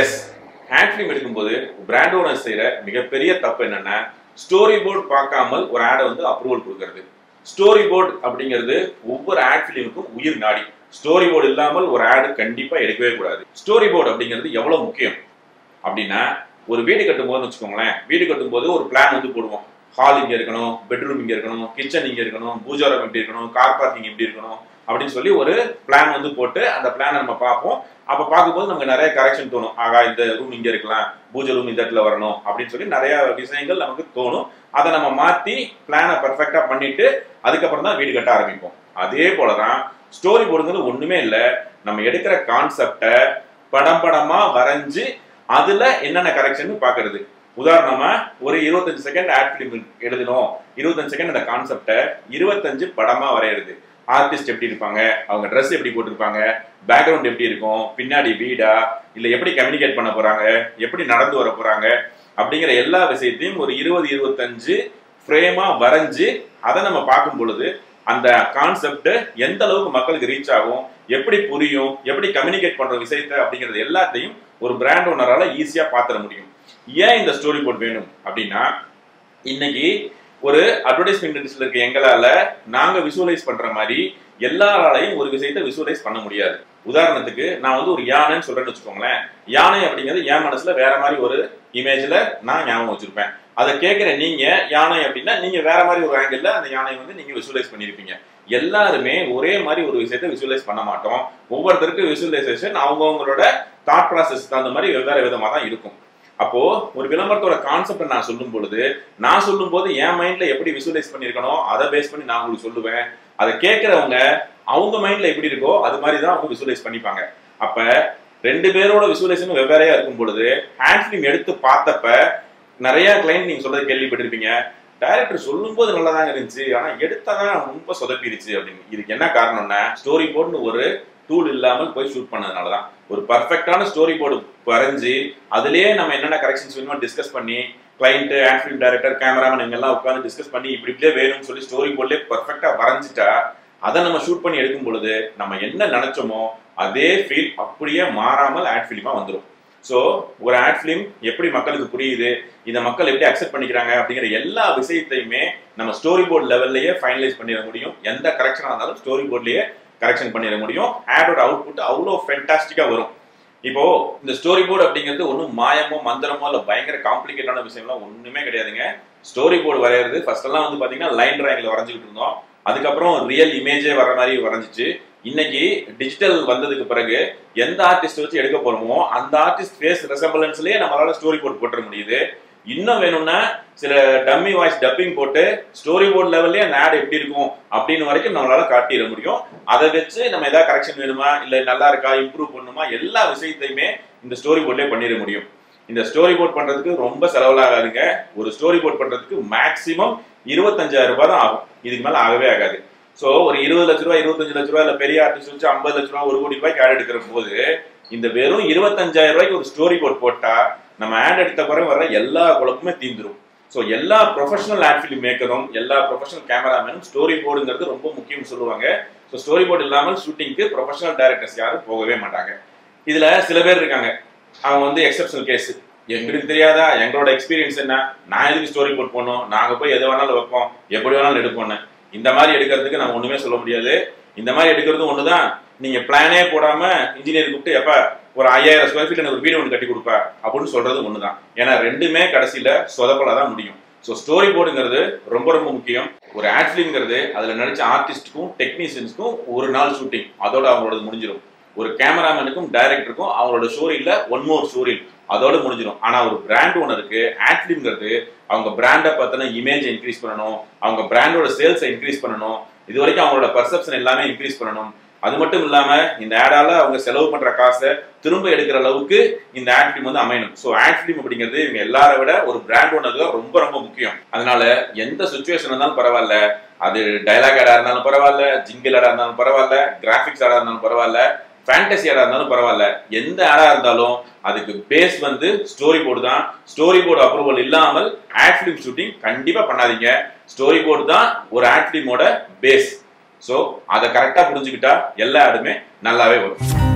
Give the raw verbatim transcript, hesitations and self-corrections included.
S, hand film எடுக்கும்போது brand owner செய்யற மிகப்பெரிய தப்பு என்னன்னா, ஸ்டோரி போர்டு பார்க்காமல் ஒரு ஆடை வந்து அப்ரூவல் கொடுக்கறது. ஸ்டோரி போர்டு அப்படிங்கிறது ஒவ்வொரு ஆட் ஃபிலிமுக்கும் உயிர் நாடி. ஸ்டோரி போர்டு இல்லாமல் ஒரு ஆடு கண்டிப்பா எடுக்கவே கூடாது. ஸ்டோரி போர்டு அப்படிங்கிறது எவ்வளவு முக்கியம் அப்படின்னா, ஒரு வீடு கட்டும் போதுன்னு வச்சுக்கோங்களேன், வீடு கட்டும் போது ஒரு பிளான் வந்து போடுவோம். ஹால் இங்க இருக்கணும், பெட்ரூம் இங்க இருக்கணும், கிச்சன் இங்க இருக்கணும், பூஜாரம் எப்படி இருக்கணும், கார் பார்க்கிங் எப்படி இருக்கணும் அப்படின்னு சொல்லி ஒரு பிளான் வந்து போட்டு அந்த பிளானை நம்ம பார்ப்போம். அப்ப பார்க்கும்போது நமக்கு நிறைய கரெக்ஷன் தோணும். ஆகா, இந்த ரூம் இங்க இருக்கலாம், பூஜை ரூம் இந்த இடத்துல வரணும் அப்படின்னு சொல்லி நிறைய விஷயங்கள் நமக்கு தோணும். அதை நம்ம மாத்தி பிளானை பர்ஃபெக்டா பண்ணிட்டு அதுக்கப்புறம் தான் வீடு கட்ட ஆரம்பிப்போம். அதே போலதான் ஸ்டோரி போர்டுங்கிறது ஒண்ணுமே இல்லை. நம்ம எடுக்கிற கான்செப்டை படம் படமா வரைஞ்சி அதுல என்னென்ன கரெக்ஷன் பாக்குறது. உதாரணமா ஒரு இருபத்தஞ்சு செகண்ட் ஆட் ஃபிலிம் எழுதணும், இருபத்தஞ்சு செகண்ட் அந்த கான்செப்டை இருபத்தஞ்சு படமா வரையிறது. ஆர்டிஸ்ட் எப்படி இருப்பாங்க, அவங்க ட்ரெஸ் எப்படி போட்டிருப்பாங்க, பேக்ரவுண்ட் எப்படி இருக்கும், பின்னாடி வீடா இல்ல, எப்படி கம்யூனிகேட் பண்ண போறாங்க, எப்படி நடந்து வர போறாங்க அப்படிங்கிற எல்லா விஷயத்தையும் ஒரு இருபது இருபத்தஞ்சு ஃப்ரேமா வரைஞ்சி அதை நம்ம பார்க்கும் பொழுது அந்த கான்செப்ட் எந்த அளவுக்கு மக்களுக்கு ரீச் ஆகும், எப்படி புரியும், எப்படி கம்யூனிகேட் பண்ற விஷயத்த அப்படிங்கிறது எல்லாத்தையும் ஒரு பிராண்ட் ஓனரால ஈஸியா பாத்திர முடியும். ஏன் இந்த ஸ்டோரி போர்ட் வேணும் அப்படின்னா, இன்னைக்கு ஒரு அட்வர்டைஸ்மெண்ட் இண்டஸ்ட்ரியில இருக்க எங்களால நாங்க விசுவலைஸ் பண்ற மாதிரி எல்லாராலையும் ஒரு விஷயத்த விசுவலைஸ் பண்ண முடியாது. உதாரணத்துக்கு நான் வந்து ஒரு யானைன்னு சொல்றேன்னு வச்சுக்கோங்களேன். யானை அப்படிங்கிறது என் மனசுல வேற மாதிரி ஒரு இமேஜ்ல நான் ஞாபகம் வச்சிருப்பேன். அதை கேட்கிற நீங்க யானை அப்படின்னா நீங்க வேற மாதிரி ஒரு ஆங்கிள் அந்த யானை வந்து நீங்க விசுவலைஸ் பண்ணிருப்பீங்க. எல்லாருமே ஒரே மாதிரி ஒரு விஷயத்த விசுவலைஸ் பண்ண மாட்டோம். ஒவ்வொருத்தருக்கும் விசுவலைசேஷன் அவங்கவுங்களோட தாட் ப்ராசஸ் அந்த மாதிரி வெவ்வேறு விதமா தான் இருக்கும். அப்போ ஒரு விளம்பரத்தோட கான்செப்ட் நான் சொல்லும் பொழுது, நான் சொல்லும் போது என் மைண்ட்ல எப்படி விசுவலைஸ் பண்ணிருக்கணும் அதை பேஸ் பண்ணி நான் உங்களுக்கு சொல்லுவேன். அதை கேட்கறவங்க அவங்க மைண்ட்ல எப்படி இருக்கோ அது மாதிரிதான் அவங்க விசுவலைஸ் பண்ணிப்பாங்க. அப்ப ரெண்டு பேரோட விசுவலைசேஷன் வெவ்வேறையா இருக்கும் பொழுது ஹேண்ட் ஃபிலிம் எடுத்து பார்த்தப்ப நிறைய கிளைண்ட் நீங்க சொல்றது கேள்விப்பட்டிருப்பீங்க, டைரக்டர் சொல்லும் போது நல்லாதாங்க இருந்துச்சு, ஆனா எடுத்தாதான் ரொம்ப சொதப்பிடுச்சு அப்படின்னு. இதுக்கு என்ன காரணம்னா, ஸ்டோரி போர்டுன்னு ஒரு டூல் இல்லாமல் போய் ஷூட் பண்ணதுனாலதான். ஒரு பர்ஃபெக்டான ஸ்டோரி போர்டு வரைஞ்சி அதுலயே நம்ம என்னென்ன கரெக்ஷன்ஸ் வேணுமோ டிஸ்கஸ் பண்ணி client, act film director, cameraman இவங்க எல்லாம் உட்காந்து டிஸ்கஸ் பண்ணி இப்படி இப்படியே வேணும்னு சொல்லி ஸ்டோரி போர்ட்லயே பர்ஃபெக்டா வரைஞ்சிட்டா அதை நம்ம ஷூட் பண்ணி எடுக்கும் பொழுது நம்ம என்ன நினைச்சோமோ அதே ஃபீல் அப்படியே மாறாமல் ஆட் ஃபிலிமா வந்துடும். ஸோ ஒரு ஆட் ஃபிலிம் எப்படி மக்களுக்கு புரியுது, இதை மக்கள் எப்படி அக்செப்ட் பண்ணிக்கிறாங்க அப்படிங்கிற எல்லா விஷயத்தையுமே நம்ம ஸ்டோரி போர்ட் லெவல்லையே ஃபைனலைஸ் பண்ணிட முடியும். எந்த கரெக்ஷனாக இருந்தாலும் ஸ்டோரி போர்ட்லேயே கரெக்ஷன் பண்ணிட முடியும். ஆடோட அவுட் புட் அவ்வளோ ஃபென்டாஸ்டிக்காக வரும். இப்போ இந்த ஸ்டோரி போர்டு அப்படிங்கிறது ஒன்றும் மாயமோ மந்திரமோ இல்லை பயங்கர காம்ப்ளிகேட்டான விஷயம்லாம் ஒன்றுமே கிடையாதுங்க. ஸ்டோரி போர்டு வரைகிறது ஃபர்ஸ்ட் எல்லாம் வந்து பார்த்தீங்கன்னா லைன் டிராயிங்ல வரைஞ்சிக்கிட்டு இருந்தோம். அதுக்கப்புறம் ரியல் இமேஜே வர மாதிரி வரைஞ்சிச்சு. இன்னைக்கு டிஜிட்டல் வந்ததுக்கு பிறகு எந்த ஆர்டிஸ்ட் வச்சு எடுக்க போறோமோ அந்த ஆர்டிஸ்ட் ஃபேஸ் ரெசம்பலன்ஸ்லயே நம்மளால ஸ்டோரி போர்ட் போட்டுற முடியுது. இன்னும் வேணும்னா சில டம்மி வாய்ஸ் டப்பிங் போட்டு ஸ்டோரி போர்ட் லெவல்லே அந்த ஆட் எப்படி இருக்கும் அப்படின்னு வரைக்கும் நம்மளால காட்டிட முடியும். அதை வச்சு நம்ம ஏதாவது கரெக்ஷன் வேணுமா, இல்ல நல்லா இருக்கா, இம்ப்ரூவ் பண்ணுமா, எல்லா விஷயத்தையுமே இந்த ஸ்டோரி போர்ட்லயே பண்ணிட முடியும். இந்த ஸ்டோரி போர்ட் பண்றதுக்கு ரொம்ப செலவலாகாதுங்க. ஒரு ஸ்டோரி போர்ட் பண்றதுக்கு மேக்சிமம் இருபத்தஞ்சாயிரம் ரூபாய் தான் ஆகும். இதுக்கு மேல ஆகவே ஆகாது. சோ ஒரு இருபது லட்ச ரூபாய், இருபத்தஞ்சு லட்ச ரூபாய், இல்ல பெரிய ஆர்டிஸ்ட் வச்சு ஐம்பது லட்ச ரூபாய், ஒரு கோடி ரூபாய்க்கு ஆட் எடுக்கிற போது இந்த வெறும் இருபத்தஞ்சாயிரம் ரூபாய்க்கு ஒரு ஸ்டோரி போர்ட் போட்டா நம்ம ஆட் எடுத்த பிறகு வர எல்லா குழப்பமே தீர்ந்துடும். ஸோ எல்லா ப்ரொஃபஷனல் ஆட் ஃபிலிம் மேக்கரும் எல்லா ப்ரொஃபஷனல் கேமராமேனும் ஸ்டோரி போர்டுங்கிறது ரொம்ப முக்கியம் சொல்லுவாங்க. ஸோ ஸ்டோரி போர்டு இல்லாமல் ஷூட்டிங்க்கு ப்ரொஃபஷனல் டைரக்டர்ஸ் யாரும் போகவே மாட்டாங்க. இதுல சில பேர் இருக்காங்க, அவங்க வந்து எக்ஸப்ஷனல் கேஸ். எங்களுக்கு தெரியாதா, எங்களோட எக்ஸ்பீரியன்ஸ் என்ன, நான் எதுக்கு ஸ்டோரி போர்ட் போனோம், நாங்க போய் எது வேணாலும் வைப்போம், எப்படி வேணாலும் எடுப்போம்னு. இந்த மாதிரி எடுக்கிறதுக்கு நம்ம ஒண்ணுமே சொல்ல முடியாது. இந்த மாதிரி எடுக்கிறது ஒண்ணுதான், நீங்க பிளானே போடாம இன்ஜினியர் கூப்பிட்டு எப்ப ஒரு ஐயாயிரம் ஸ்கொயர் ஃபீட் எனக்கு ஒரு வீடு ஒன்று கட்டி கொடுப்பா அப்படின்னு சொல்றது ஒண்ணுதான். ஏன்னா ரெண்டுமே கடைசியில சொதப்பலதான் முடியும். ஸோ ஸ்டோரி போர்டுங்கிறது ரொம்ப ரொம்ப முக்கியம். ஒரு ஆட் ஃபிலிம்ங்கிறது அதுல நடிச்ச ஆர்டிஸ்டுக்கும் டெக்னீஷியன்ஸ்க்கும் ஒரு நாள் ஷூட்டிங், அதோட அவங்களோட முடிஞ்சிடும். ஒரு கேமராமேனுக்கும் டைரக்டருக்கும் அவங்களோட ஸ்டோரியில ஒன் மோர் ஸ்டோரி, அதோட முடிஞ்சிடும். ஆனா ஒரு பிராண்ட் ஓனருக்கு ஆட் ஃபிலிம்ங்கிறது அவங்க பிராண்டை பத்தின இமேஜ் இன்க்ரீஸ் பண்ணணும், அவங்க பிராண்டோட சேல்ஸை இன்க்ரீஸ் பண்ணணும், இது வரைக்கும் அவங்களோட பர்செப்ஷன் எல்லாமே இன்க்ரீஸ் பண்ணணும். அது மட்டும் இல்லாம இந்த ஆடால அவங்க செலவு பண்ற காசை திரும்ப எடுக்கிற அளவுக்கு இந்த ஆட் ஃபிலிம் வந்து அமையணும். ஸோ ஆட் ஃபிலிம் அப்படிங்கிறது இவங்க எல்லாரை விட ஒரு பிராண்ட் ஓனருக்கு தான் ரொம்ப ரொம்ப முக்கியம். அதனால எந்த சுச்சுவேஷன் இருந்தாலும் பரவாயில்ல, அது டைலாக் ஆடா இருந்தாலும் பரவாயில்ல, ஜிங்கிள் ஆடா இருந்தாலும் பரவாயில்ல, கிராஃபிக்ஸ் ஆடா இருந்தாலும் பரவாயில்ல, ஃபேண்டசி ஆடா இருந்தாலும் பரவாயில்ல, எந்த ஆடா இருந்தாலும் அதுக்கு பேஸ் வந்து ஸ்டோரி போர்டு தான். ஸ்டோரி போர்டு அப்ரூவல் இல்லாமல் ஆட் ஃபிலிம் ஷூட்டிங் கண்டிப்பா பண்ணாதீங்க. ஸ்டோரி போர்டு தான் ஒரு ஆட் ஃபிலிமோட பேஸ். ஸோ அதை கரெக்டா புரிஞ்சுக்கிட்டா எல்லா ஆடுமே நல்லாவே வரும்.